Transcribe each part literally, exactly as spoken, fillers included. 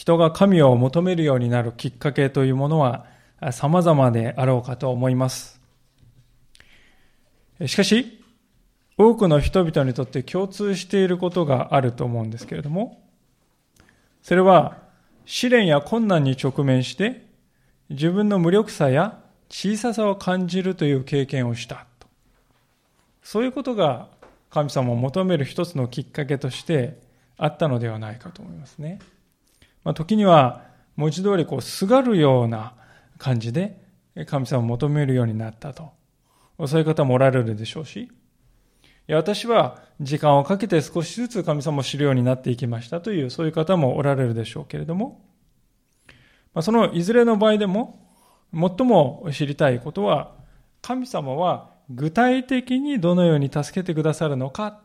人が神を求めるようになるきっかけというものは様々であろうかと思います。しかし、多くの人々にとって共通していることがあると思うんですけれども、それは試練や困難に直面して自分の無力さや小ささを感じるという経験をしたと。そういうことが神様を求める一つのきっかけとしてあったのではないかと思いますね。まあ、時には文字通りこうすがるような感じで神様を求めるようになったと。そういう方もおられるでしょうし、いや私は時間をかけて少しずつ神様を知るようになっていきましたという、そういう方もおられるでしょうけれども、まあ、そのいずれの場合でも最も知りたいことは、神様は具体的にどのように助けてくださるのか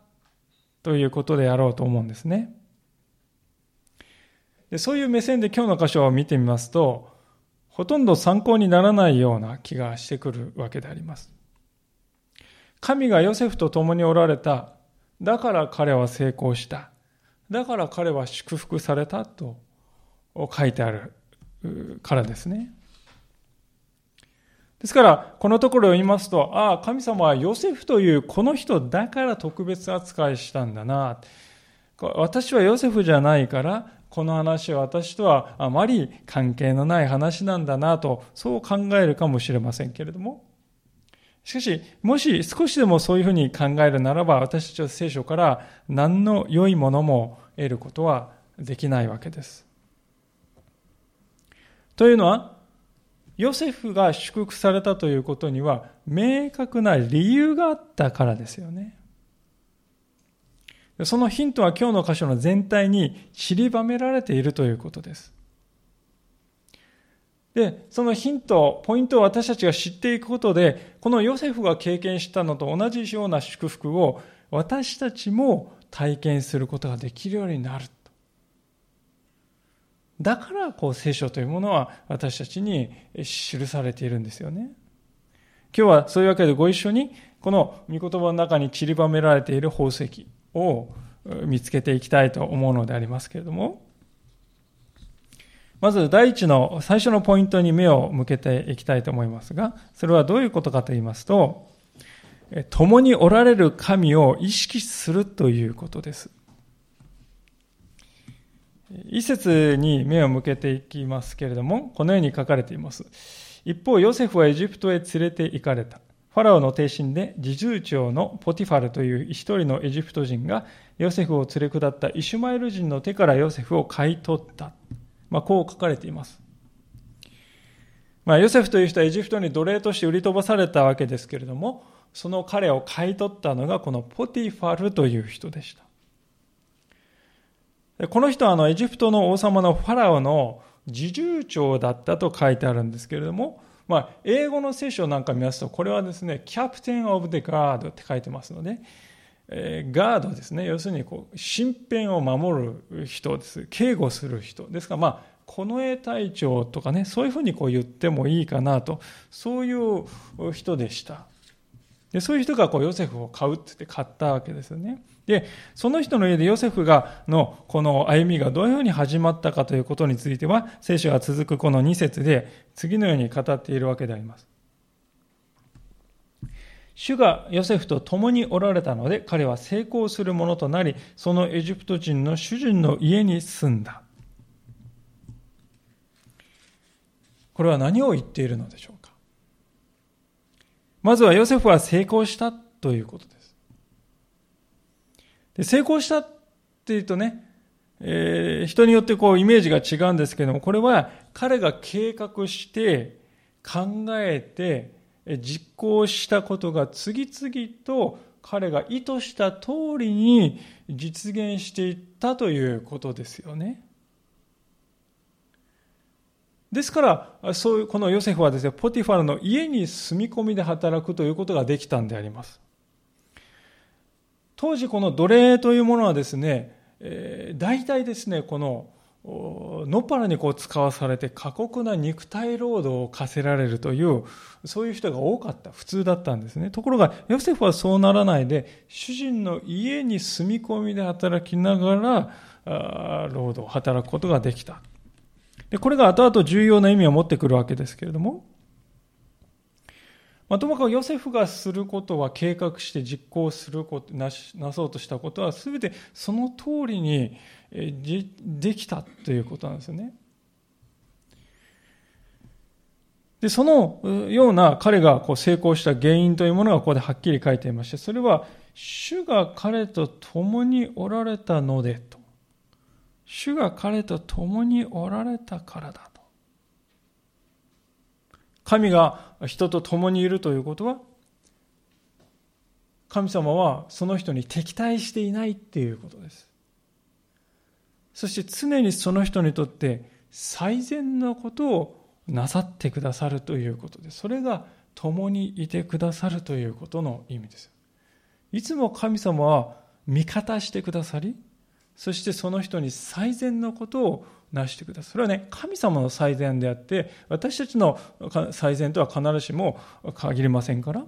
ということであろうと思うんですね。で、そういう目線で今日の箇所を見てみますと、ほとんど参考にならないような気がしてくるわけであります。神がヨセフと共におられた、だから彼は成功した、だから彼は祝福されたと書いてあるからですね。ですからこのところを言いますと、ああ神様はヨセフというこの人だから特別扱いしたんだな、私はヨセフじゃないからこの話は私とはあまり関係のない話なんだなと、そう考えるかもしれませんけれども、しかしもし少しでもそういうふうに考えるならば、私たちは聖書から何の良いものも得ることはできないわけです。というのは、ヨセフが祝福されたということには明確な理由があったからですよね。そのヒントは今日の箇所の全体に散りばめられているということです。で、そのヒント、ポイントを私たちが知っていくことで、このヨセフが経験したのと同じような祝福を私たちも体験することができるようになる。だからこう聖書というものは私たちに記されているんですよね。今日はそういうわけでご一緒にこの御言葉の中に散りばめられている宝石を見つけていきたいと思うのでありますけれども、まず第一の最初のポイントに目を向けていきたいと思いますが、それはどういうことかと言いますと、共におられる神を意識するということです。一節に目を向けていきますけれども、このように書かれています。一方ヨセフはエジプトへ連れて行かれた。ファラオの提進で侍従長のポティファルという一人のエジプト人がヨセフを連れ下ったイシュマエル人の手からヨセフを買い取った、まあ、こう書かれています。まあ、ヨセフという人はエジプトに奴隷として売り飛ばされたわけですけれども、その彼を買い取ったのがこのポティファルという人でした。この人はあのエジプトの王様のファラオの侍従長だったと書いてあるんですけれども、まあ、英語の聖書なんか見ますと、これはですね、キャプテン・オブ・デ・ガードって書いてますので、えー、ガードですね、要するにこう身辺を守る人です、警護する人ですから、まあ、近衛隊長とかね、そういうふうにこう言ってもいいかなと、そういう人でした。でそういう人がこうヨセフを買うって言って買ったわけですよね。で、その人の家でヨセフがのこの歩みがどういうふうに始まったかということについては、聖書が続くこのに節で次のように語っているわけであります。主がヨセフと共におられたので、彼は成功するものとなり、そのエジプト人の主人の家に住んだ。これは何を言っているのでしょうか。まずはヨセフは成功したということです。で成功したっていうとね、えー、人によってこうイメージが違うんですけども、これは彼が計画して考えて実行したことが次々と彼が意図した通りに実現していったということですよね。ですからそういうこのヨセフはですね、ポティファルの家に住み込みで働くということができたんであります。当時この奴隷というものはですね、えー、大体ですね、この野っ原にこう使わされて過酷な肉体労働を課せられるという、そういう人が多かった、普通だったんですね。ところがヨセフはそうならないで、主人の家に住み込みで働きながら労働を働くことができた。これが後々重要な意味を持ってくるわけですけれども、まあ、ともかくヨセフがすることは計画して実行することなしなそうとしたことは全てその通りにできたということなんですよね。でそのような彼がこう成功した原因というものがここではっきり書いていまして、それは主が彼と共におられたのでと、主が彼と共におられたからだと。神が人と共にいるということは、神様はその人に敵対していないっていうことです。そして常にその人にとって最善のことをなさってくださるということで、それが共にいてくださるということの意味です。いつも神様は味方してくださり、そしてその人に最善のことをなしてください。それはね、神様の最善であって、私たちの最善とは必ずしも限りませんから、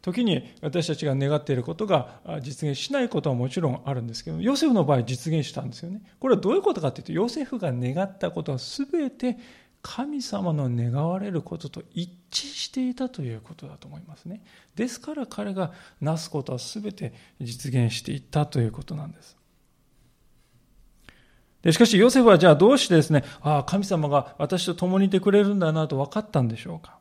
時に私たちが願っていることが実現しないことはもちろんあるんですけど、ヨセフの場合実現したんですよね。これはどういうことかというと、ヨセフが願ったことは全て神様の願われることと一致していたということだと思いますね。ですから彼がなすことは全て実現していったということなんです。しかしヨセフはじゃあどうしてですね、ああ神様が私と共にいてくれるんだなと分かったんでしょうか。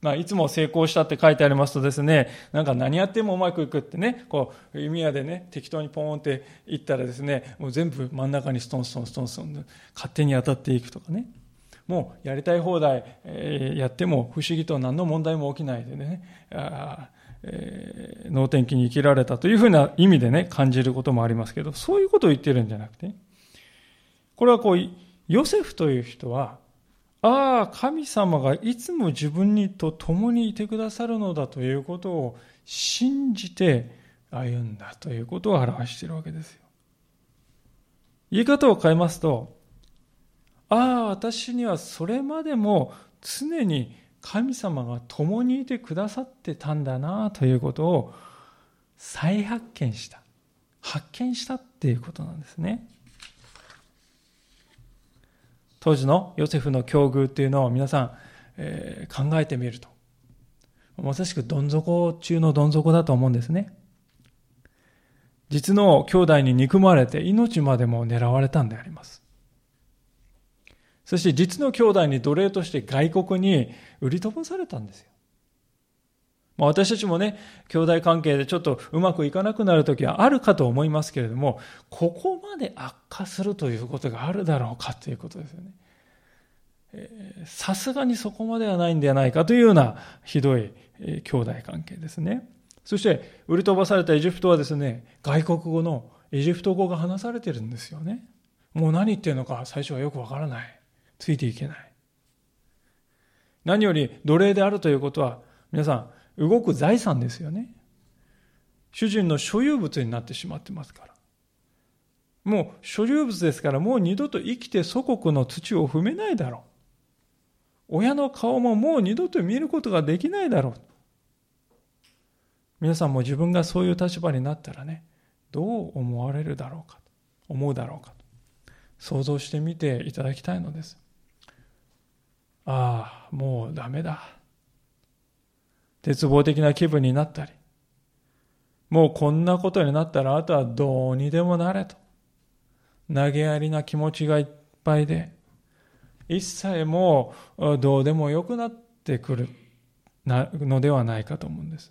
まあいつも成功したって書いてありますとですね、なんか何やってもうまくいくってね、こう弓矢でね適当にポーンっていったらですね、もう全部真ん中にストンストンストンストン勝手に当たっていくとかね、もうやりたい放題やっても不思議と何の問題も起きないでね、ああえー、能天気に生きられたというふうな意味でね感じることもありますけど、そういうことを言ってるんじゃなくて、これはこうヨセフという人は、ああ神様がいつも自分にと共にいてくださるのだということを信じて歩んだということを表しているわけですよ。言い方を変えますと、ああ私にはそれまでも常に神様が共にいてくださってたんだなということを再発見した、発見したっていうことなんですね。当時のヨセフの境遇っていうのを皆さん、えー、考えてみると、まさしくどん底中のどん底だと思うんですね。実の兄弟に憎まれて命までも狙われたんであります。そして実の兄弟に奴隷として外国に売り飛ばされたんですよ。まあ、私たちもね、兄弟関係でちょっとうまくいかなくなるときはあるかと思いますけれども、ここまで悪化するということがあるだろうかということですよね。さすがにそこまではないんではないかというようなひどい兄弟関係ですね。そして売り飛ばされたエジプトはですね、外国語のエジプト語が話されてるんですよね。もう何言ってるのか最初はよくわからない。ついていけない。何より奴隷であるということは、皆さん動く財産ですよね。主人の所有物になってしまってますから、もう所有物ですから、もう二度と生きて祖国の土を踏めないだろう、親の顔ももう二度と見ることができないだろう。皆さんも自分がそういう立場になったらね、どう思われるだろうか、思うだろうか、想像してみていただきたいのです。ああ、もうダメだ。絶望的な気分になったり、もうこんなことになったらあとはどうにでもなれと、投げやりな気持ちがいっぱいで、一切もうどうでもよくなってくるのではないかと思うんです。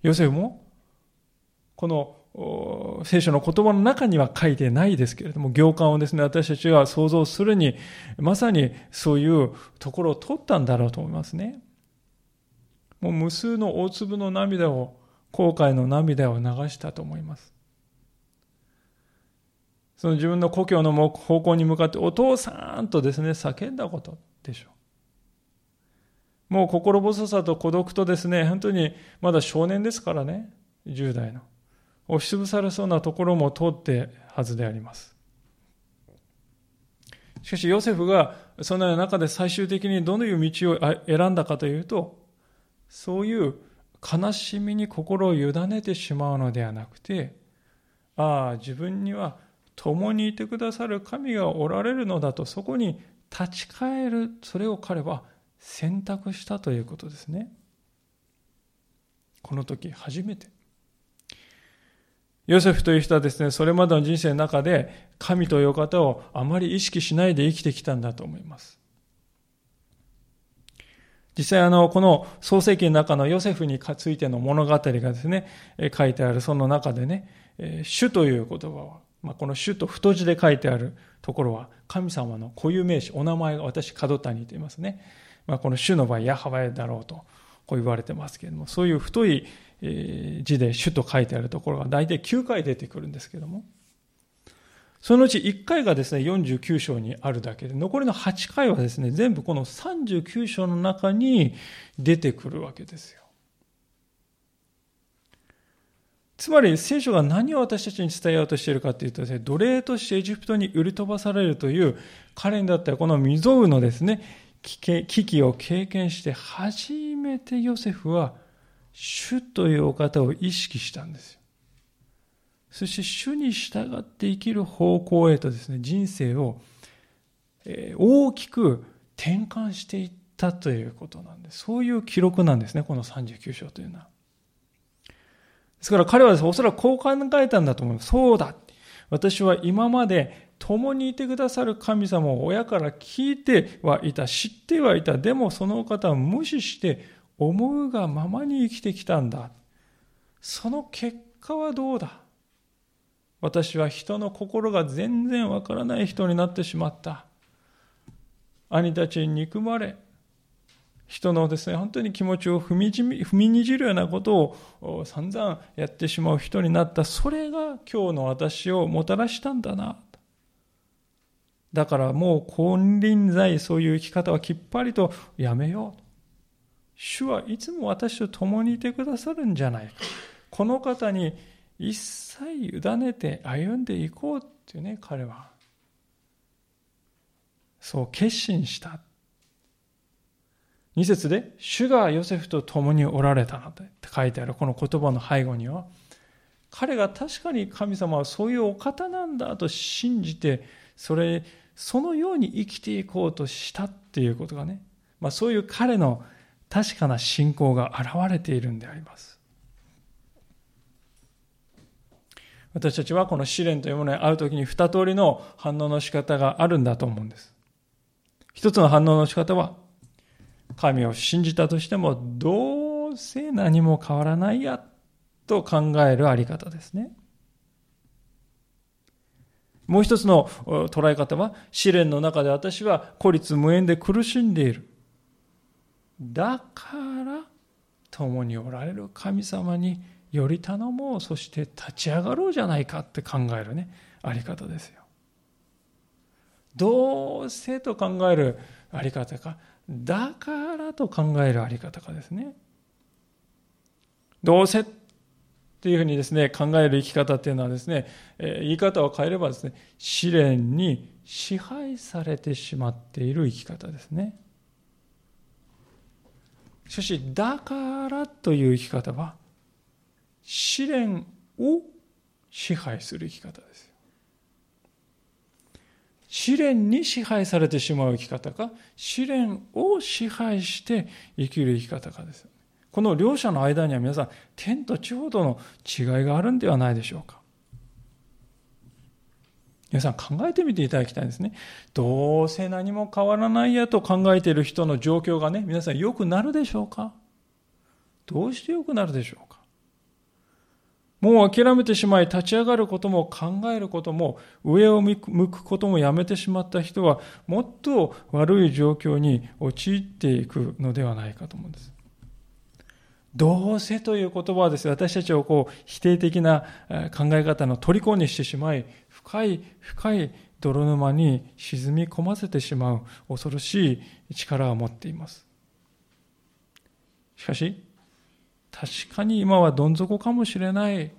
ヨセフも、この聖書の言葉の中には書いてないですけれども、行間をですね、私たちが想像するに、まさにそういうところを取ったんだろうと思いますね。もう無数の大粒の涙を、後悔の涙を流したと思います。その自分の故郷の方向に向かって、お父さんとですね、叫んだことでしょう。もう心細さと孤独とですね、本当にまだ少年ですからね、じゅう代の。押しつぶされそうなところも通ってはずであります。しかしヨセフがその中で最終的にどのいう道を選んだかというと、そういう悲しみに心を委ねてしまうのではなくて、ああ自分には共にいてくださる神がおられるのだと、そこに立ち返る、それを彼は選択したということですね。この時初めてヨセフという人はですね、それまでの人生の中で神という方をあまり意識しないで生きてきたんだと思います。実際あのこの創世記の中のヨセフについての物語がですね書いてある、その中でね、主という言葉は、まあ、この主と太字で書いてあるところは神様の固有名詞、お名前が、私角谷と言いますね、まあ、この主の場合ヤハウェだろうとこう言われてますけれども、そういう太い字で主と書いてあるところが大体きゅうかい出てくるんですけども、そのうちいっかいがですねよんじゅうきゅう章にあるだけで、残りのはちかいはですね全部このさんじゅうきゅう章の中に出てくるわけですよ。つまり聖書が何を私たちに伝えようとしているかというとですね、奴隷としてエジプトに売り飛ばされるという彼にだったらこの未曾有のですね危機を経験して初めてヨセフは主というお方を意識したんですよ。そして主に従って生きる方向へとですね、人生を大きく転換していったということなんです。そういう記録なんですね、このさんじゅうきゅう章というのは。ですから彼はですね、おそらくこう考えたんだと思います。そうだ。私は今まで共にいてくださる神様を親から聞いてはいた、知ってはいた。でもその方を無視して思うがままに生きてきたんだ。その結果はどうだ。私は人の心が全然わからない人になってしまった。兄たちに憎まれ、人のですね、本当に気持ちを踏みにじるようなことを散々やってしまう人になった。それが今日の私をもたらしたんだな。だからもう金輪際そういう生き方はきっぱりとやめよう。主はいつも私と共にいてくださるんじゃないか。この方に一切委ねて歩んでいこうっていうね、彼はそう決心した。に節で主がヨセフと共におられたのって書いてあるこの言葉の背後には、彼が確かに神様はそういうお方なんだと信じて、それそのように生きていこうとしたっていうことがね、まあ、そういう彼の確かな信仰が現れているんであります。私たちはこの試練というものに会うときに二通りの反応の仕方があるんだと思うんです。一つの反応の仕方は、神を信じたとしてもどうせ何も変わらないやと考えるあり方ですね。もう一つの捉え方は、試練の中で私は孤立無援で苦しんでいる。だから共におられる神様により頼もう、そして立ち上がろうじゃないかって考えるね、あり方ですよ。どうせと考えるあり方か、だからと考えるあり方かですね。どうせっていうふうにですね、考える生き方っていうのはですね、言い方を変えればですね、試練に支配されてしまっている生き方ですね。しかし、だからという生き方は、試練を支配する生き方ですよ。試練に支配されてしまう生き方か、試練を支配して生きる生き方かですよね。この両者の間には皆さん、天と地ほどの違いがあるんではないでしょうか。皆さん考えてみていただきたいんですね。どうせ何も変わらないやと考えている人の状況がね、皆さん良くなるでしょうか。どうして良くなるでしょうか。もう諦めてしまい、立ち上がることも考えることも、上を向くこともやめてしまった人は、もっと悪い状況に陥っていくのではないかと思うんです。どうせという言葉はですね、私たちをこう否定的な考え方の虜にしてしまい、深い深い泥沼に沈み込ませてしまう恐ろしい力を持っています。しかし、確かに今はどん底かもしれない。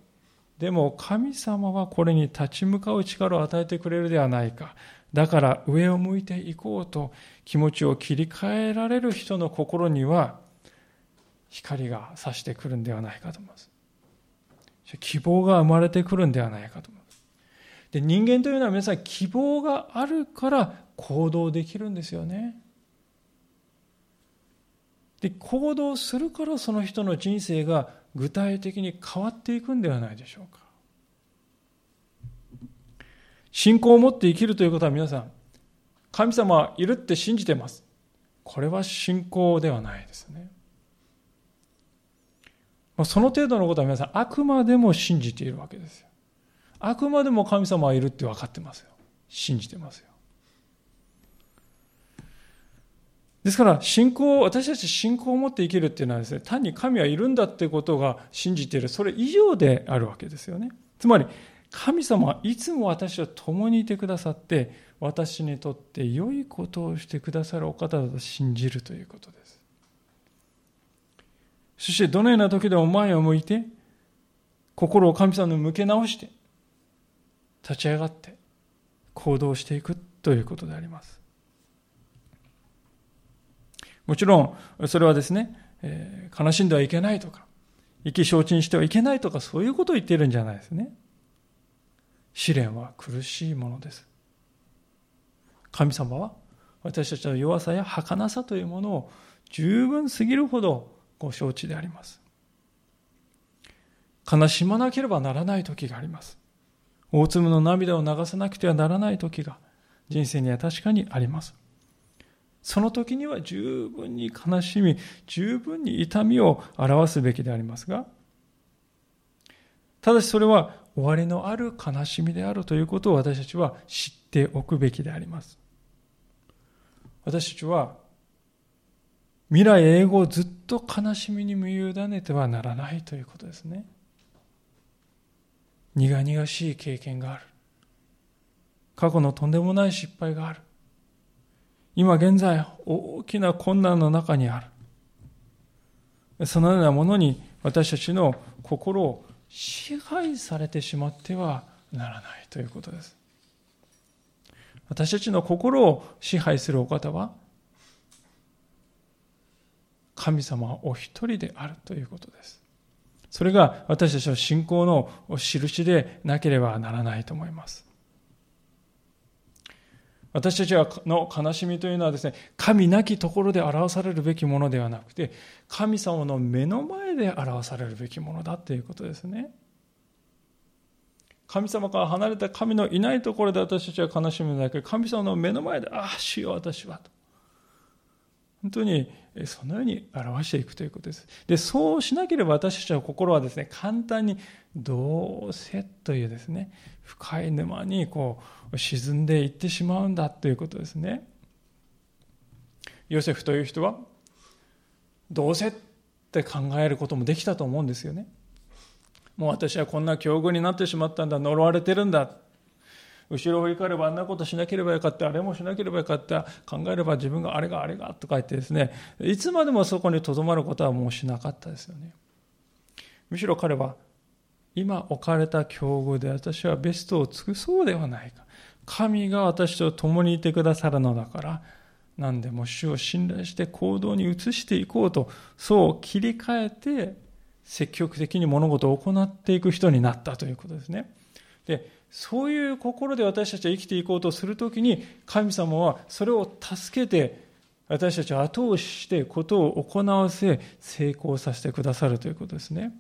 でも神様はこれに立ち向かう力を与えてくれるではないか。だから上を向いていこうと気持ちを切り替えられる人の心には光が差してくるんではないかと思います。希望が生まれてくるんではないかと思います。で、人間というのは皆さん希望があるから行動できるんですよね。で、行動するからその人の人生が具体的に変わっていくんではないでしょうか。信仰を持って生きるということは、皆さん神様はいるって信じてます。これは信仰ではないですね。その程度のことは皆さんあくまでも信じているわけですよ。あくまでも神様はいるって分かってますよ。信じてますよ。ですから信仰を、私たち信仰を持って生きるっていうのはですね、単に神はいるんだってことが信じている、それ以上であるわけですよね。つまり神様はいつも私と共にいてくださって、私にとって良いことをしてくださるお方だと信じるということです。そしてどのような時でも前を向いて、心を神様に向け直して、立ち上がって行動していくということであります。もちろんそれはですね、えー、悲しんではいけないとか、意気消沈してはいけないとか、そういうことを言っているんじゃないですね。試練は苦しいものです。神様は私たちの弱さや儚さというものを十分すぎるほどご承知であります。悲しまなければならない時があります。大粒の涙を流さなくてはならない時が人生には確かにあります。その時には十分に悲しみ、十分に痛みを表すべきでありますが、ただしそれは終わりのある悲しみであるということを私たちは知っておくべきであります。私たちは未来永劫をずっと悲しみに身を委ねてはならないということですね。苦々しい経験がある。過去のとんでもない失敗がある。今現在大きな困難の中にある。そのようなものに私たちの心を支配されてしまってはならないということです。私たちの心を支配するお方は神様はお一人であるということです。それが私たちの信仰の印でなければならないと思います。私たちの悲しみというのはですね、神なきところで表されるべきものではなくて、神様の目の前で表されるべきものだということですね。神様から離れた神のいないところで私たちは悲しむんだけど、神様の目の前で、ああ、主よ私はと。本当にそのように表していくということです。で、そうしなければ私たちの心はですね、簡単にどうせというですね、深い沼にこう沈んでいってしまうんだということですね。ヨセフという人はどうせって考えることもできたと思うんですよね。もう私はこんな境遇になってしまったんだ、呪われてるんだ。後ろを振り返ればあんなことしなければよかった、あれもしなければよかった、考えれば自分があれがあれがとか言ってですね、いつまでもそこにとどまることはもうしなかったですよね。むしろ彼は今置かれた境遇で私はベストを尽くそうではないか、神が私と共にいてくださるのだから何でも主を信頼して行動に移していこうと、そう切り替えて積極的に物事を行っていく人になったということですね。で、そういう心で私たちは生きていこうとするときに、神様はそれを助けて私たちを後押ししてことを行わせ、成功させてくださるということですね。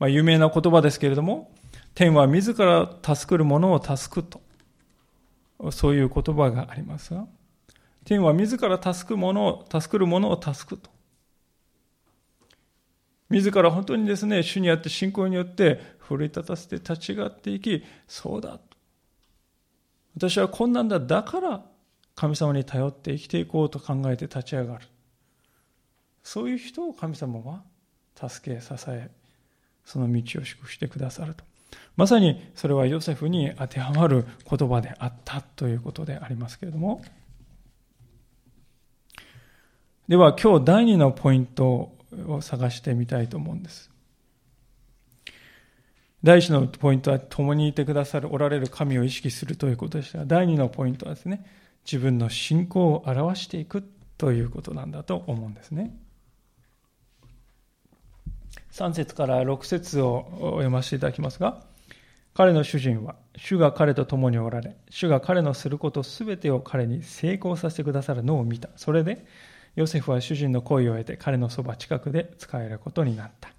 まあ、有名な言葉ですけれども、天は自ら助くる者を助くと、そういう言葉がありますが、天は自ら助く者を助くる者を助くと。自ら本当にですね、主にあって信仰によって奮い立たせて立ち上がっていき、そうだと。私はこんなんだ、だから神様に頼って生きていこうと考えて立ち上がる。そういう人を神様は助け、支え、その道を祝福してくださると。まさにそれはヨセフに当てはまる言葉であったということでありますけれども。では今日第二のポイントをを探してみたいと思うんです。第一のポイントは共にいてくださるおられる神を意識するということでしたが、第二のポイントはですね、自分の信仰を表していくということなんだと思うんですね。さん節からろく節を読ませていただきますが、彼の主人は主が彼と共におられ、主が彼のすることすべてを彼に成功させてくださるのを見た。それでヨセフは主人の恋を得て彼のそば近くで仕えることになった。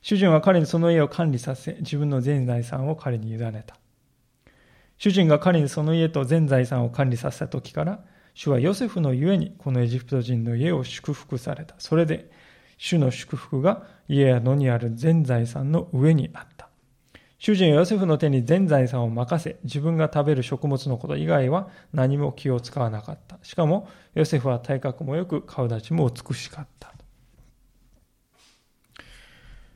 主人は彼にその家を管理させ、自分の全財産を彼に委ねた。主人が彼にその家と全財産を管理させた時から、主はヨセフのゆえにこのエジプト人の家を祝福された。それで主の祝福が家や野にある全財産の上にあった。主人はヨセフの手に全財産を任せ、自分が食べる食物のこと以外は何も気を使わなかった。しかもヨセフは体格もよく顔立ちも美しかった。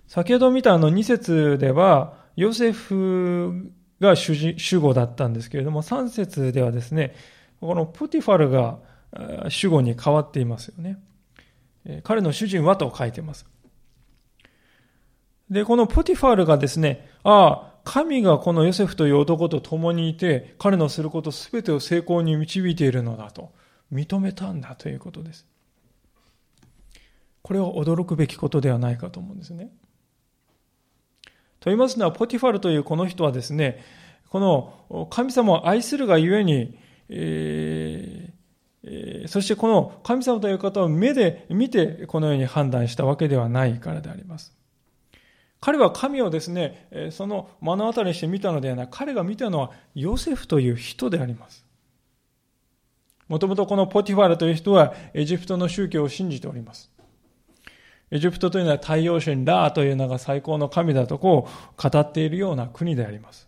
先ほど見たあのに節ではヨセフが主語だったんですけれども、さん節ではですね、このポティファルが主語に変わっていますよね。彼の主人はと書いています。で、このポティファルがですね、ああ、神がこのヨセフという男と共にいて、彼のすることすべてを成功に導いているのだと認めたんだということです。これは驚くべきことではないかと思うんですね。と言いますのは、ポティファルというこの人はですね、この神様を愛するがゆえに、えーえー、そしてこの神様という方を目で見てこのように判断したわけではないからであります。彼は神をですね、その目の当たりにして見たのではない。彼が見たのはヨセフという人であります。もともとこのポティファラという人はエジプトの宗教を信じております。エジプトというのは太陽神ラーというのが最高の神だとこう語っているような国であります。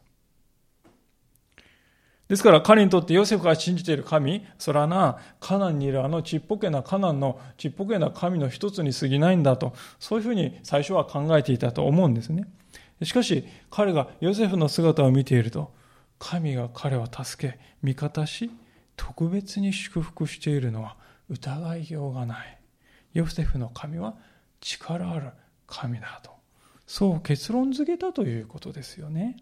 ですから彼にとってヨセフが信じている神、そらな、カナンにいるあのちっぽけなカナンのちっぽけな神の一つに過ぎないんだと、そういうふうに最初は考えていたと思うんですね。しかし彼がヨセフの姿を見ていると、神が彼を助け、味方し、特別に祝福しているのは疑いようがない。ヨセフの神は力ある神だと、そう結論付けたということですよね。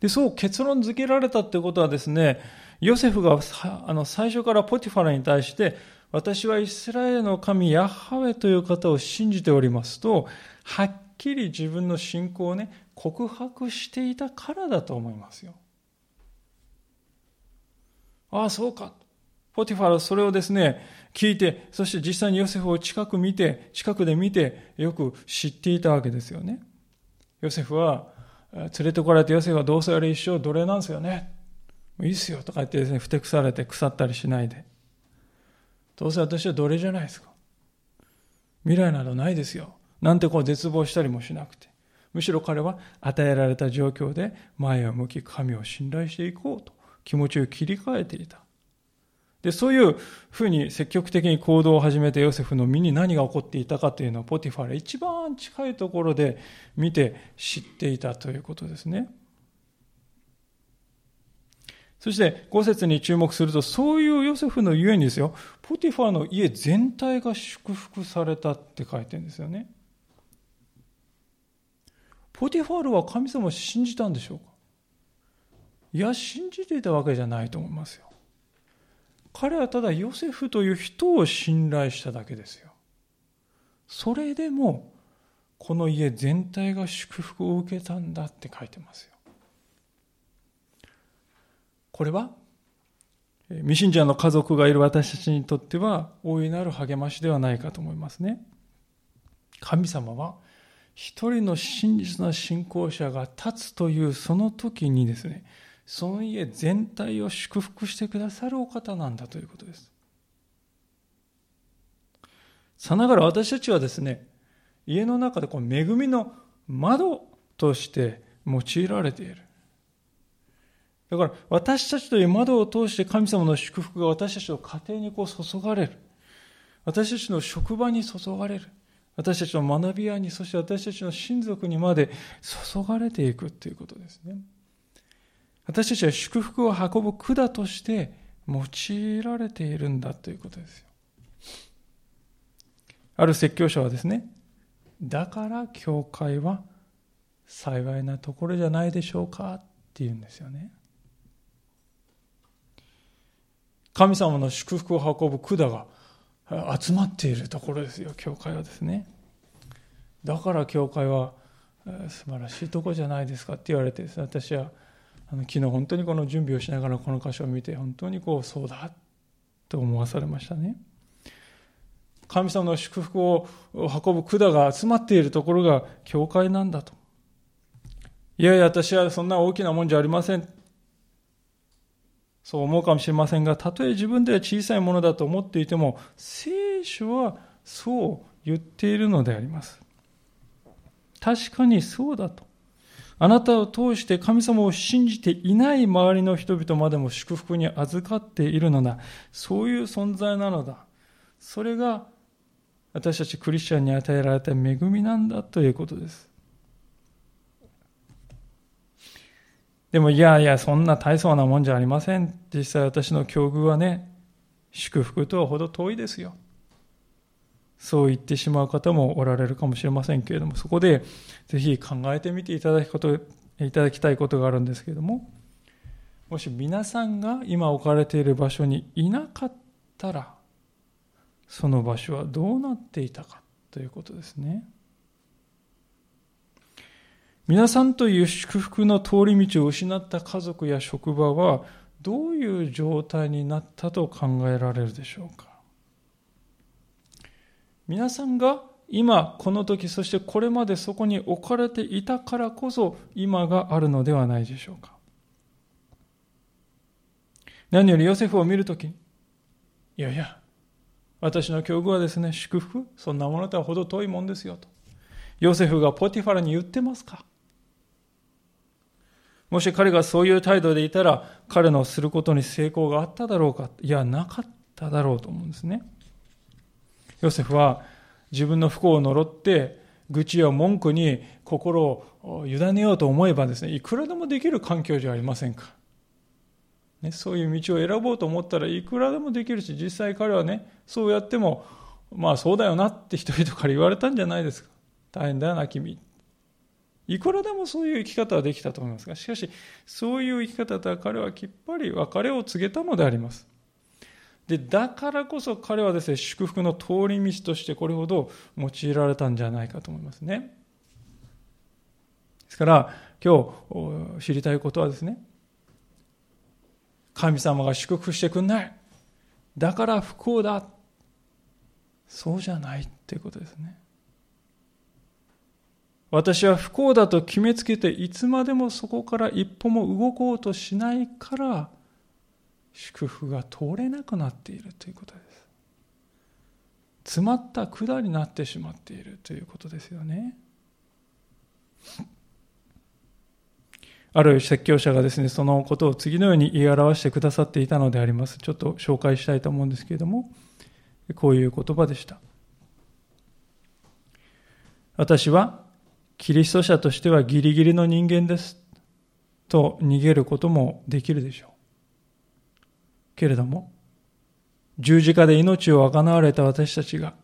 で、そう結論付けられたということはですね、ヨセフがあの最初からポティファラに対して、私はイスラエルの神ヤハウェという方を信じておりますと、はっきり自分の信仰をね、告白していたからだと思いますよ。ああ、そうか。ポティファラそれをですね、聞いて、そして実際にヨセフを近く見て、近くで見て、よく知っていたわけですよね。ヨセフは、連れてこられて、ヨセフはどうせあれ一生奴隷なんですよね。もういいっすよとか言ってですね、ふてくされて腐ったりしないで。どうせ私は奴隷じゃないですか。未来などないですよ。なんてこう絶望したりもしなくて。むしろ彼は与えられた状況で前を向き神を信頼していこうと気持ちを切り替えていた。で、そういうふうに積極的に行動を始めたヨセフの身に何が起こっていたかというのをポティファラ一番近いところで見て知っていたということですね。そしてご節に注目すると、そういうヨセフのゆえにですよ、ポティファラの家全体が祝福されたって書いてるんですよね。ポティファラは神様を信じたんでしょうか？いや、信じていたわけじゃないと思いますよ。彼はただヨセフという人を信頼しただけですよ。それでもこの家全体が祝福を受けたんだって書いてますよ。これは未信者の家族がいる私たちにとっては大いなる励ましではないかと思いますね。神様は一人の真実な信仰者が立つというその時にですね、その家全体を祝福してくださるお方なんだということです。さながら私たちはですね、家の中でこの恵みの窓として用いられている。だから私たちという窓を通して神様の祝福が私たちの家庭にこう注がれる。私たちの職場に注がれる。私たちの学び屋に、そして私たちの親族にまで注がれていくということですね。私たちは祝福を運ぶ管として用いられているんだということですよ。ある説教者はですね、だから教会は幸いなところじゃないでしょうかって言うんですよね。神様の祝福を運ぶ管が集まっているところですよ、教会はですね。だから教会は素晴らしいとこじゃないですかって言われてですね、私はあの昨日本当にこの準備をしながらこの箇所を見て本当にこうそうだと思わされましたね。神様の祝福を運ぶ管が集まっているところが教会なんだと。いやいや私はそんな大きなもんじゃありません。そう思うかもしれませんが、たとえ自分では小さいものだと思っていても、聖書はそう言っているのであります。確かにそうだと。あなたを通して神様を信じていない周りの人々までも祝福に預かっているのだ。そういう存在なのだ。それが私たちクリスチャンに与えられた恵みなんだということです。でもいやいやそんな大層なもんじゃありません。実際私の境遇はね、祝福とはほど遠いですよ。そう言ってしまう方もおられるかもしれませんけれども、そこでぜひ考えてみていただきこと、いただきたいことがあるんですけれども、もし皆さんが今置かれている場所にいなかったら、その場所はどうなっていたかということですね。皆さんという祝福の通り道を失った家族や職場はどういう状態になったと考えられるでしょうか。皆さんが今この時、そしてこれまでそこに置かれていたからこそ今があるのではないでしょうか。何よりヨセフを見るとき、いやいや私の境遇はですね、祝福そんなものとはほど遠いもんですよとヨセフがポティファラに言ってますか。もし彼がそういう態度でいたら彼のすることに成功があっただろうか。いやなかっただろうと思うんですね。ヨセフは自分の不幸を呪って愚痴や文句に心を委ねようと思えばですね、いくらでもできる環境じゃありませんか、ね、そういう道を選ぼうと思ったらいくらでもできるし、実際彼はねそうやってもまあそうだよなって人々から言われたんじゃないですか。大変だよな君、いくらでもそういう生き方はできたと思いますが、しかしそういう生き方とは彼はきっぱり別れを告げたのであります。でだからこそ彼はですね、祝福の通り道としてこれほど用いられたんじゃないかと思いますね。ですから今日知りたいことはですね、神様が祝福してくんないだから不幸だ、そうじゃないということですね。私は不幸だと決めつけていつまでもそこから一歩も動こうとしないから祝福が通れなくなっているということです。詰まった管になってしまっているということですよね。ある説教者がですね、そのことを次のように言い表してくださっていたのであります。ちょっと紹介したいと思うんですけれども、こういう言葉でした。私はキリスト者としてはギリギリの人間ですと逃げることもできるでしょう。けれども、十字架で命を贖われた私たちが、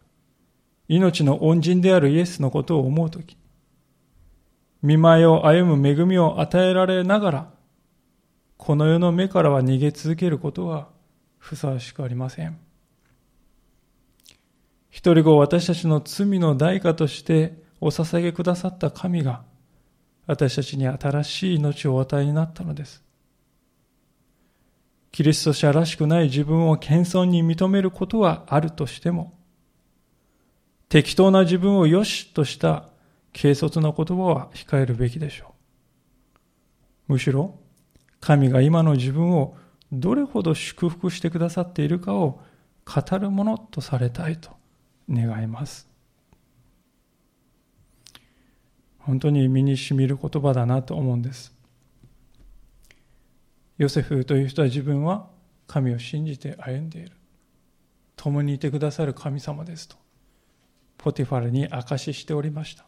命の恩人であるイエスのことを思うとき、見舞いを歩む恵みを与えられながら、この世の目からは逃げ続けることはふさわしくありません。一人子を私たちの罪の代価として、お捧げくださった神が私たちに新しい命をお与えになったのです。キリスト者らしくない自分を謙遜に認めることはあるとしても、適当な自分をよしとした軽率な言葉は控えるべきでしょう。むしろ神が今の自分をどれほど祝福してくださっているかを語るものとされたいと願います。本当に身にしみる言葉だなと思うんです。ヨセフという人は自分は神を信じて歩んでいる。共にいてくださる神様ですと、ポティファラに証ししておりました。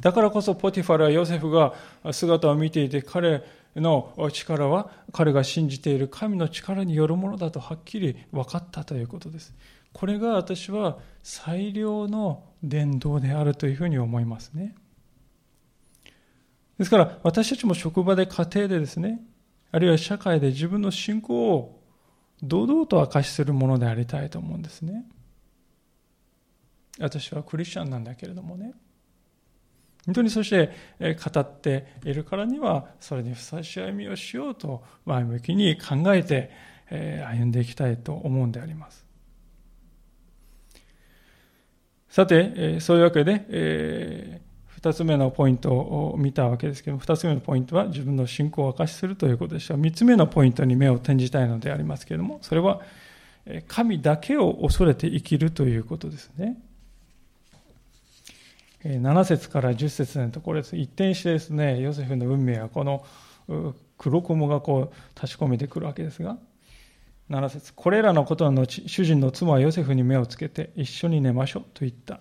だからこそポティファラはヨセフが姿を見ていて、彼の力は彼が信じている神の力によるものだとはっきり分かったということです。これが私は最良の伝道であるというふうに思いますね。ですから私たちも職場で家庭でですね、あるいは社会で自分の信仰を堂々と証しするものでありたいと思うんですね。私はクリスチャンなんだけれどもね、本当にそして語っているからには、それにふさしい歩みをしようと前向きに考えて歩んでいきたいと思うんであります。さて、そういうわけでふたつめのポイントを見たわけですけども、ふたつめのポイントは自分の信仰を証しするということでした。みっつめのポイントに目を転じたいのでありますけれども、それは神だけを恐れて生きるということですね。ななせつからじゅっせつのところです。一転してですね、ヨセフの運命はこの黒雲がこう立ち込めてくるわけですが、ななせつ、これらのことの後、主人の妻はヨセフに目をつけて一緒に寝ましょうと言った。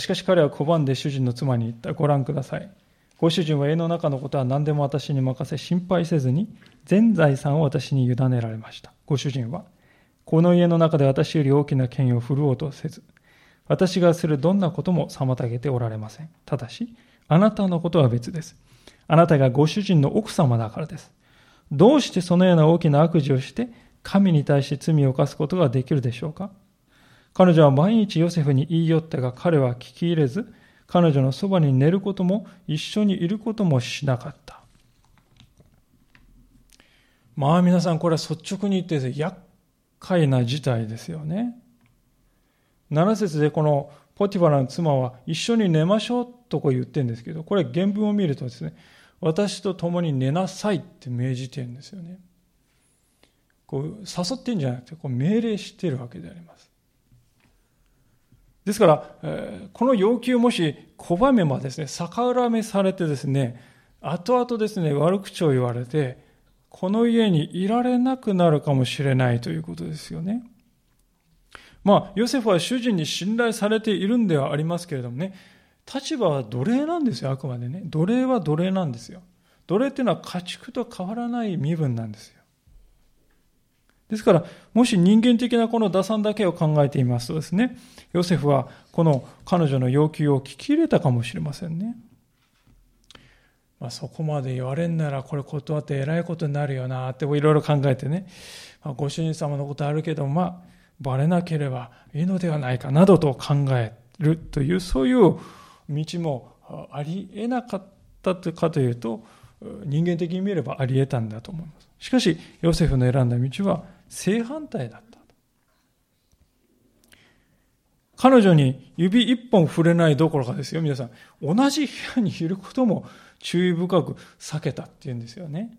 しかし彼は拒んで主人の妻に言った。ご覧ください。ご主人は家の中のことは何でも私に任せ、心配せずに全財産を私に委ねられました。ご主人はこの家の中で私より大きな権威を振るおうとせず、私がするどんなことも妨げておられません。ただし、あなたのことは別です。あなたがご主人の奥様だからです。どうしてそのような大きな悪事をして、神に対して罪を犯すことができるでしょうか。彼女は毎日ヨセフに言い寄ったが、彼は聞き入れず、彼女のそばに寝ることも、一緒にいることもしなかった。まあ皆さん、これは率直に言って、厄介な事態ですよね。なな節でこのポティファラの妻は一緒に寝ましょうとこう言ってるんですけど、これ原文を見るとですね、私と共に寝なさいって命じてるんですよね。こう誘ってるんじゃなくて、こう命令してるわけであります。ですから、えー、この要求もし拒めばですね、逆恨みされてですね、後々ですね、悪口を言われて、この家にいられなくなるかもしれないということですよね。まあ、ヨセフは主人に信頼されているんではありますけれどもね、立場は奴隷なんですよ、あくまでね。奴隷は奴隷なんですよ。奴隷というのは家畜と変わらない身分なんですよ。ですから、もし人間的なこの打算だけを考えてみますとですね、ヨセフはこの彼女の要求を聞き入れたかもしれませんね。まあ、そこまで言われんならこれ断ってえらいことになるよなっていろいろ考えてね、まあ、ご主人様のことあるけど、まあバレなければいいのではないかなどと考えるという、そういう道もありえなかったかというと、人間的に見ればありえたんだと思います。しかしヨセフの選んだ道は正反対だった。彼女に指一本触れないどころかですよ、皆さん、同じ部屋にいることも注意深く避けたっていうんですよね。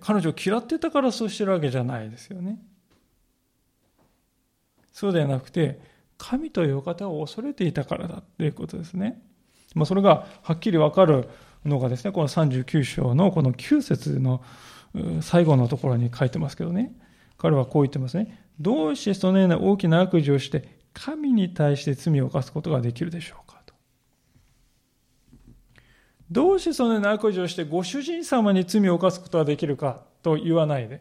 彼女を嫌ってたからそうしてるわけじゃないですよね。そうではなくて、神というお方を恐れていたからだということですね。まあ、それがはっきり分かるのがですね、このさんじゅうきゅう章のこのきゅう節の最後のところに書いてますけどね、彼はこう言ってますね。どうしてそのような大きな悪事をして、神に対して罪を犯すことができるでしょうかと。どうしてそのような悪事をして、ご主人様に罪を犯すことができるかと言わないで、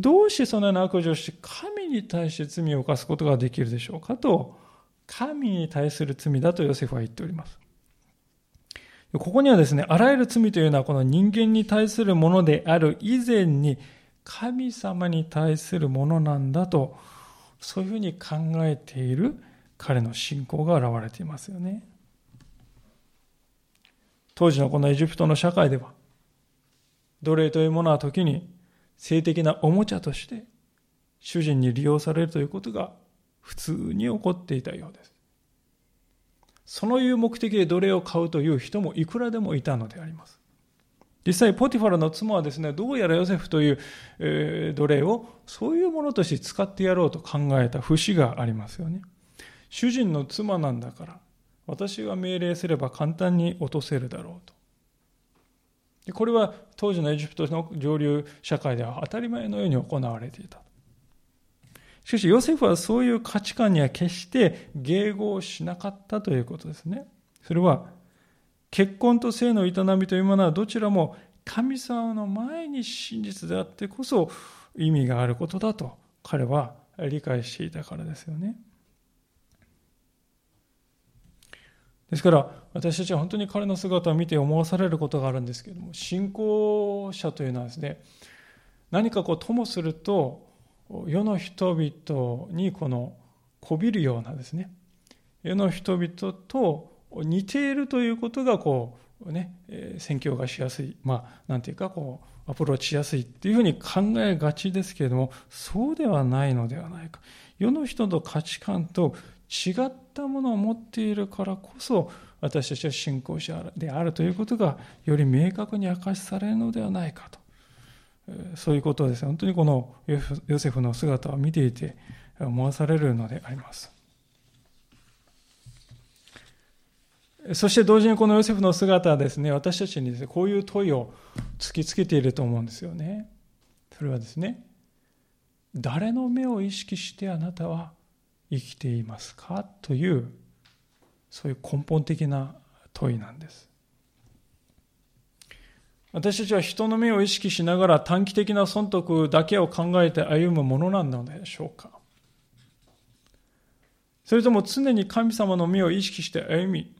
どうしてそのような悪事をして神に対して罪を犯すことができるでしょうかと、神に対する罪だとヨセフは言っております。ここにはですね、あらゆる罪というのはこの人間に対するものである以前に神様に対するものなんだと、そういうふうに考えている彼の信仰が現れていますよね。当時のこのエジプトの社会では、奴隷というものは時に性的なおもちゃとして主人に利用されるということが普通に起こっていたようです。そのいう目的で奴隷を買うという人もいくらでもいたのであります。実際ポティファラの妻はですね、どうやらヨセフという、えー、奴隷をそういうものとして使ってやろうと考えた節がありますよね。主人の妻なんだから私が命令すれば簡単に落とせるだろうと。これは当時のエジプトの上流社会では当たり前のように行われていた。しかしヨセフはそういう価値観には決して迎合しなかったということですね。それは結婚と性の営みというものはどちらも神様の前に真実であってこそ意味があることだと彼は理解していたからですよね。ですから私たちは本当に彼の姿を見て思わされることがあるんですけれども、信仰者というのはですね、何かこうともすると世の人々にこのこびるようなですね、世の人々と似ているということがこう、ね、宣教がしやすい、まあ、なんていうかこうアプローチしやすいっていうふうに考えがちですけれども、そうではないのではないか。世の人の価値観と違ったものを持っているからこそ、私たちは信仰者であるということがより明確に明かしされるのではないかと、そういうことをですね、本当にこのヨセフの姿を見ていて思わされるのであります。そして同時にこのヨセフの姿はですね、私たちにですね、こういう問いを突きつけていると思うんですよね。それはですね、誰の目を意識してあなたは生きていますかという、そういう根本的な問いなんです。私たちは人の目を意識しながら短期的な損得だけを考えて歩むものなのでしょうか。それとも常に神様の目を意識して歩み、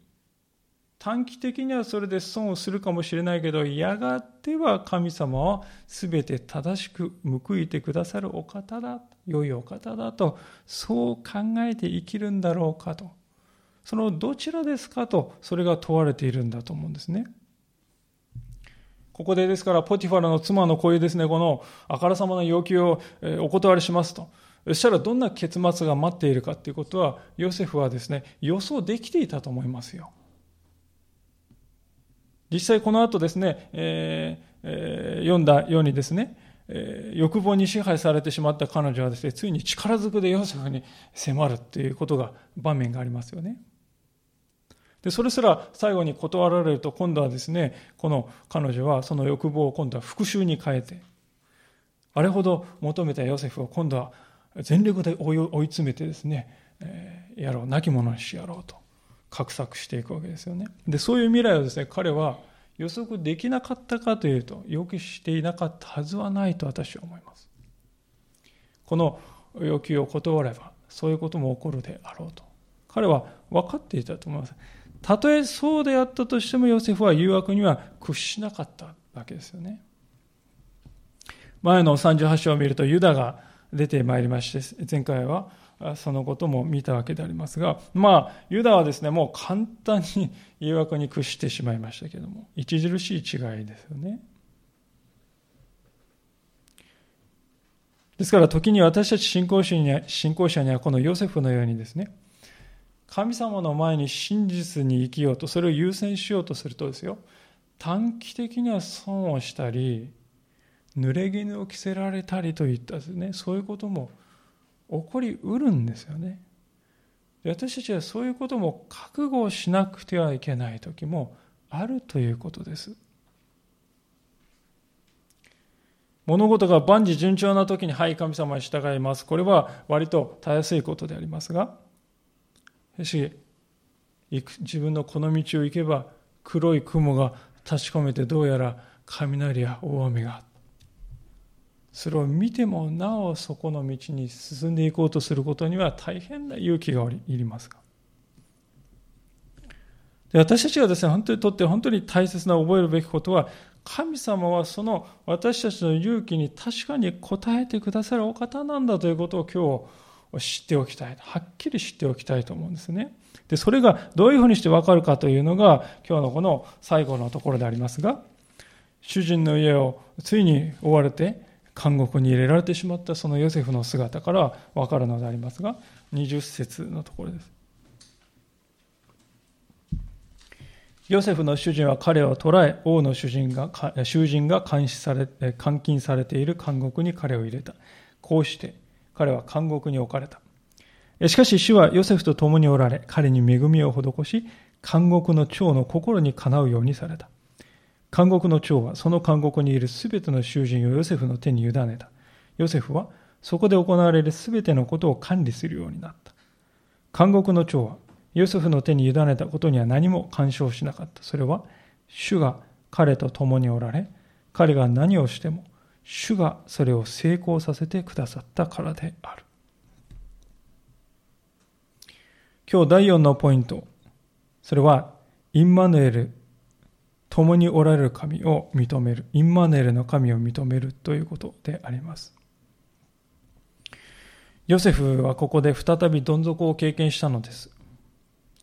短期的にはそれで損をするかもしれないけど、やがては神様は全て正しく報いてくださるお方だ、良いお方だと、そう考えて生きるんだろうかと、そのどちらですかと、それが問われているんだと思うんですね。ここでですから、ポティファラの妻のこういうですね、このあからさまな要求をお断りしますと、そしたらどんな結末が待っているかということは、ヨセフはですね、予想できていたと思いますよ。実際この後ですね、えーえー、読んだようにですね、えー、欲望に支配されてしまった彼女はですね、ついに力ずくでヨセフに迫るっていうことが、場面がありますよね。でそれすら最後に断られると、今度はですね、この彼女はその欲望を今度は復讐に変えて、あれほど求めたヨセフを今度は全力で追い詰めてですね、えー、やろう、亡き者にしやろうと画策していくわけですよね。でそういう未来をですね、彼は予測できなかったかというと、予期していなかったはずはないと私は思います。この要求を断ればそういうことも起こるであろうと彼は分かっていたと思います。たとえそうであったとしても、ヨセフは誘惑には屈しなかったわけですよね。前のさんじゅうはち章を見るとユダが出てまいりまして、前回はそのことも見たわけでありますが、まあユダはですね、もう簡単に誘惑に屈してしまいましたけれども、著しい違いですよね。ですから時に私たち信仰者には、信仰者にはこのヨセフのようにですね、神様の前に真実に生きようと、それを優先しようとするとですよ、短期的には損をしたり、濡れ衣を着せられたりといったですね、そういうことも起こりうるんですよね。私たちはそういうことも覚悟しなくてはいけない時もあるということです。物事が万事順調な時に、はい、神様に従います。これは割とたやすいことでありますが、しかし自分のこの道を行けば黒い雲が立ち込めて、どうやら雷や大雨が、それを見てもなおそこの道に進んでいこうとすることには大変な勇気がいりますが、で私たちがですね、本当にとって本当に大切な覚えるべきことは、神様はその私たちの勇気に確かに応えてくださるお方なんだということを今日知っておきたい、はっきり知っておきたいと思うんですね。でそれがどういうふうにして分かるかというのが今日のこの最後のところでありますが、主人の家をついに追われて監獄に入れられてしまったそのヨセフの姿から分かるのでありますが、にじゅう節のところです。ヨセフの主人は彼を捕らえ、王の囚人が囚人が監視され監禁されている監獄に彼を入れた。こうして彼は監獄に置かれた。しかし主はヨセフと共におられ、彼に恵みを施し、監獄の長の心にかなうようにされた。監獄の長はその監獄にいるすべての囚人をヨセフの手に委ねた。ヨセフはそこで行われるすべてのことを管理するようになった。監獄の長はヨセフの手に委ねたことには何も干渉しなかった。それは主が彼と共におられ、彼が何をしても主がそれを成功させてくださったからである。今日だいよんのポイント、それはインマヌエル、共におられる神を認める、インマヌエルの神を認めるということであります。ヨセフはここで再びどん底を経験したのです。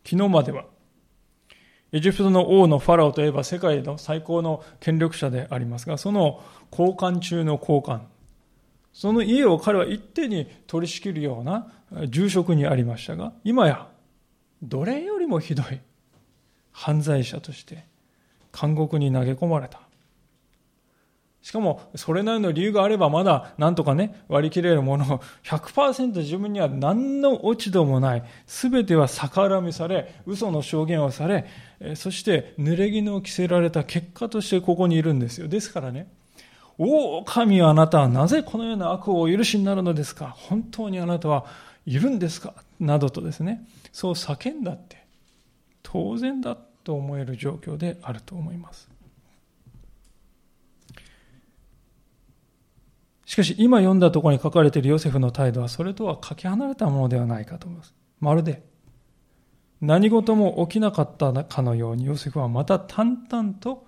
昨日まではエジプトの王のファラオといえば世界の最高の権力者でありますが、その高官中の高官、その家を彼は一手に取り仕切るような重職にありましたが、今や奴隷よりもひどい犯罪者として監獄に投げ込まれた。しかもそれなりの理由があればまだなんとかね割り切れるものを ひゃくパーセント 自分には何の落ち度もない、全ては逆恨みされ、嘘の証言をされ、そして濡れ衣を着せられた結果としてここにいるんですよ。ですからね、おお神よ、あなたはなぜこのような悪をお許しになるのですか、本当にあなたはいるんですか、などとですね、そう叫んだって当然だと思える状況であると思います。しかし今読んだところに書かれているヨセフの態度はそれとはかけ離れたものではないかと思います。まるで何事も起きなかったかのようにヨセフはまた淡々と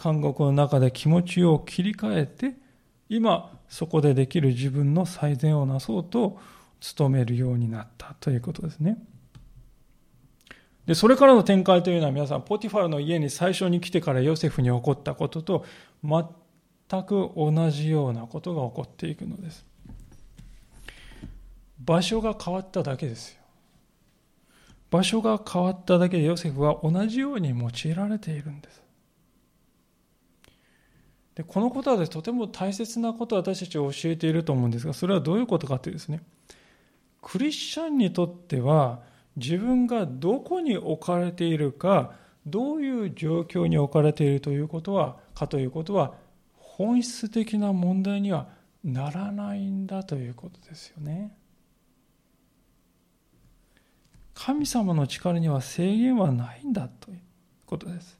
監獄の中で気持ちを切り替えて、今そこでできる自分の最善をなそうと努めるようになったということですね。でそれからの展開というのは皆さん、ポティファラの家に最初に来てからヨセフに起こったことと全く全く同じようなことが起こっていくのです。場所が変わっただけですよ。場所が変わっただけでヨセフは同じように用いられているんです。でこのことはです、とても大切なことを私たちは教えていると思うんですが、それはどういうことかというとですね、クリスチャンにとっては自分がどこに置かれているか、どういう状況に置かれているということはかということは本質的な問題にはならないんだということですよね。神様の力には制限はないんだということです。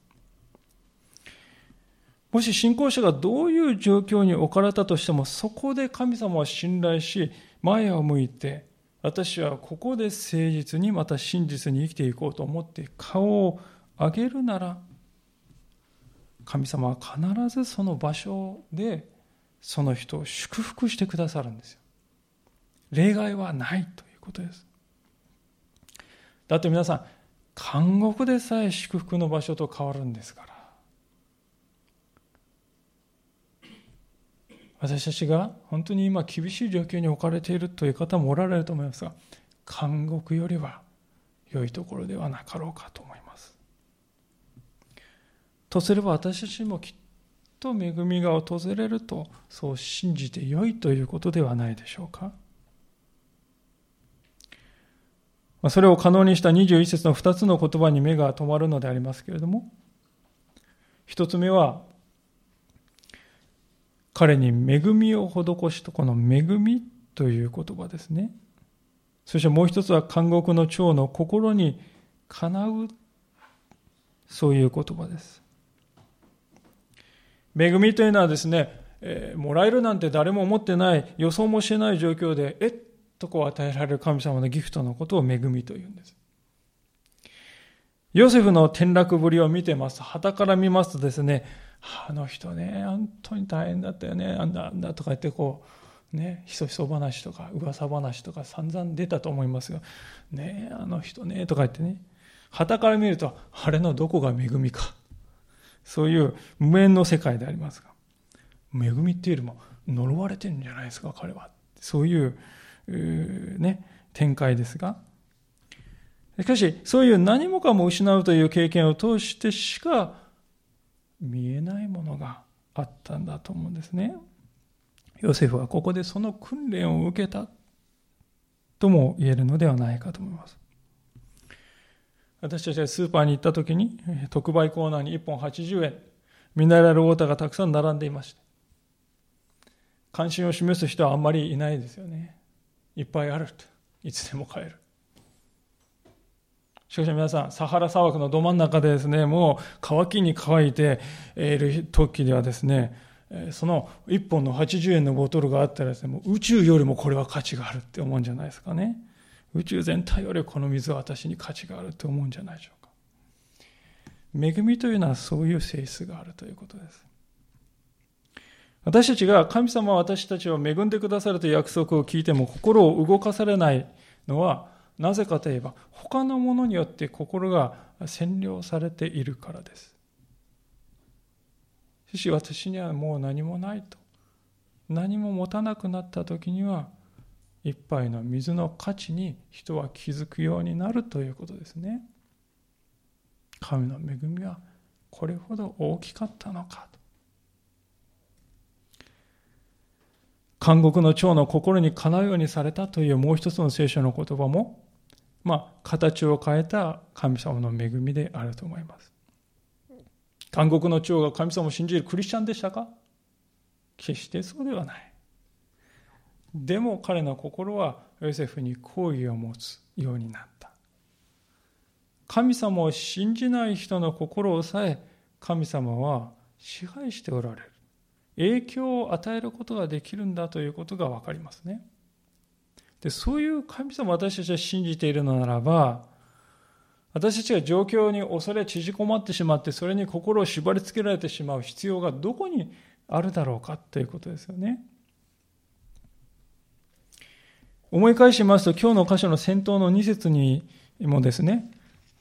もし信仰者がどういう状況に置かれたとしても、そこで神様を信頼し、前を向いて、私はここで誠実にまた真実に生きていこうと思って顔を上げるなら、神様は必ずその場所でその人を祝福してくださるんですよ。例外はないということです。だって皆さん、監獄でさえ祝福の場所と変わるんですから。私たちが本当に今厳しい状況に置かれているという方もおられると思いますが、監獄よりは良いところではなかろうかと思います。とすれば私たちもきっと恵みが訪れるとそう信じてよいということではないでしょうか。それを可能にしたにじゅういっ節のふたつの言葉に目が留まるのでありますけれども、ひとつめは彼に恵みを施しと、この恵みという言葉ですね。そしてもう一つは監獄の長の心にかなう、そういう言葉です。恵みというのはですね、えー、もらえるなんて誰も思ってない、予想もしてない状況でえっとこう与えられる神様のギフトのことを恵みというんです。ヨセフの転落ぶりを見てます、傍から見ますとですね、あの人ね本当に大変だったよね、あんだあんだとか言ってこうね、ひそひそ話とか噂話とか散々出たと思いますがね、あの人ねとか言ってね、傍から見るとあれのどこが恵みか、そういう無縁の世界でありますが、恵みっていうよりも呪われてるんじゃないですか彼は、そういう、うーね、展開ですが、しかしそういう何もかも失うという経験を通してしか見えないものがあったんだと思うんですね。ヨセフはここでその訓練を受けたとも言えるのではないかと思います。私たちがスーパーに行った時に、特売コーナーにいっぽんはちじゅうえん、ミネラルウォーターがたくさん並んでいました。関心を示す人はあんまりいないですよね。いっぱいあると。いつでも買える。しかし皆さん、サハラ砂漠のど真ん中でですね、もう乾きに乾いている時ではですね、そのいっぽんのはちじゅうえんのボトルがあったらですね、もう宇宙よりもこれは価値があるって思うんじゃないですかね。宇宙全体よりこの水は私に価値があると思うんじゃないでしょうか。恵みというのはそういう性質があるということです。私たちが神様は私たちを恵んでくださるという約束を聞いても心を動かされないのはなぜかといえば、他のものによって心が占領されているからです。しかし私にはもう何もないと、何も持たなくなった時には、一杯の水の価値に人は気づくようになるということですね。神の恵みはこれほど大きかったのかと。監獄の長の心にかなうようにされたというもう一つの聖書の言葉も、まあ、形を変えた神様の恵みであると思います。監獄の長が神様を信じるクリスチャンでしたか？決してそうではない。でも彼の心はヨセフに好意を持つようになった。神様を信じない人の心をさえ神様は支配しておられる。影響を与えることができるんだということが分かりますね。で、そういう神様を私たちは信じているのならば、私たちが状況に恐れ縮こまってしまって、それに心を縛りつけられてしまう必要がどこにあるだろうかということですよね。思い返しますと、今日の箇所の先頭のに節にもですね、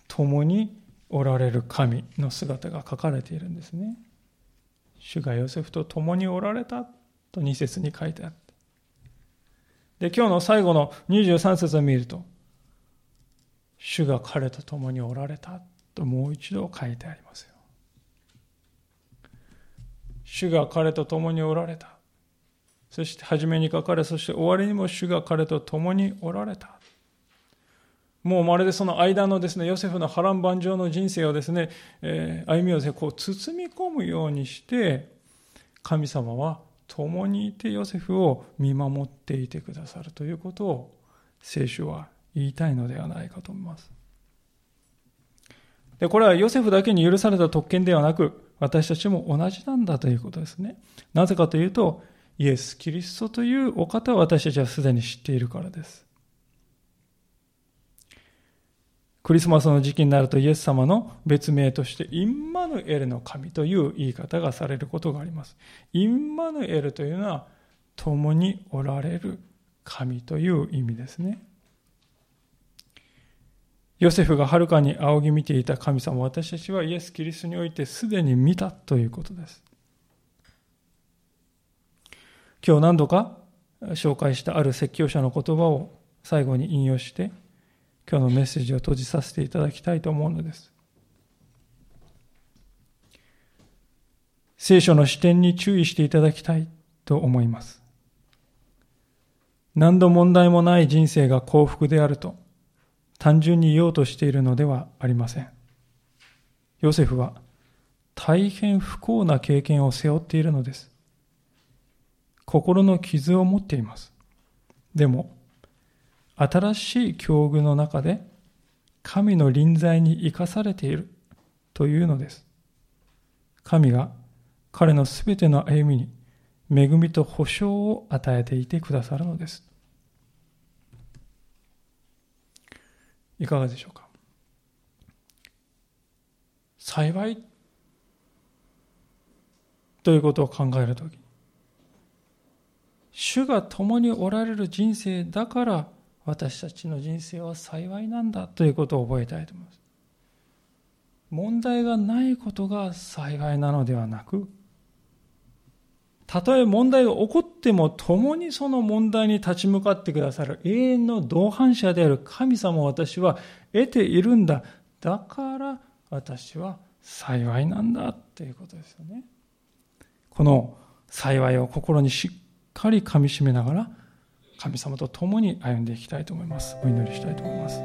共におられる神の姿が書かれているんですね。主がヨセフと共におられたとに節に書いてあって、で今日の最後のにじゅうさん節を見ると、主が彼と共におられたともう一度書いてありますよ。主が彼と共におられた、そして初めに書かれ、そして終わりにも主が彼と共におられた。もうまるでその間のですね、ヨセフの波乱万丈の人生をですね、えー、歩みをですね、こう包み込むようにして、神様は共にいてヨセフを見守っていてくださるということを聖書は言いたいのではないかと思います。で、これはヨセフだけに許された特権ではなく、私たちも同じなんだということですね。なぜかというと、イエス・キリストというお方を私たちはすでに知っているからです。クリスマスの時期になるとイエス様の別名としてインマヌエルの神という言い方がされることがあります。インマヌエルというのは共におられる神という意味ですね。ヨセフがはるかに仰ぎ見ていた神様を私たちはイエス・キリストにおいてすでに見たということです。今日何度か紹介したある説教者の言葉を最後に引用して今日のメッセージを閉じさせていただきたいと思うのです。聖書の視点に注意していただきたいと思います。何度問題もない人生が幸福であると単純に言おうとしているのではありません。ヨセフは大変不幸な経験を背負っているのです。心の傷を持っています。でも、新しい境遇の中で神の臨在に生かされているというのです。神が彼のすべての歩みに恵みと保証を与えていてくださるのです。いかがでしょうか。幸いということを考えるとき、主が共におられる人生だから私たちの人生は幸いなんだということを覚えたいと思います。問題がないことが幸いなのではなく、たとえ問題が起こっても共にその問題に立ち向かってくださる永遠の同伴者である神様を私は得ているんだ。だから私は幸いなんだということですよね。この幸いを心にしっかりかみしめながら神様と共に歩んでいきたいと思います。お祈りしたいと思います。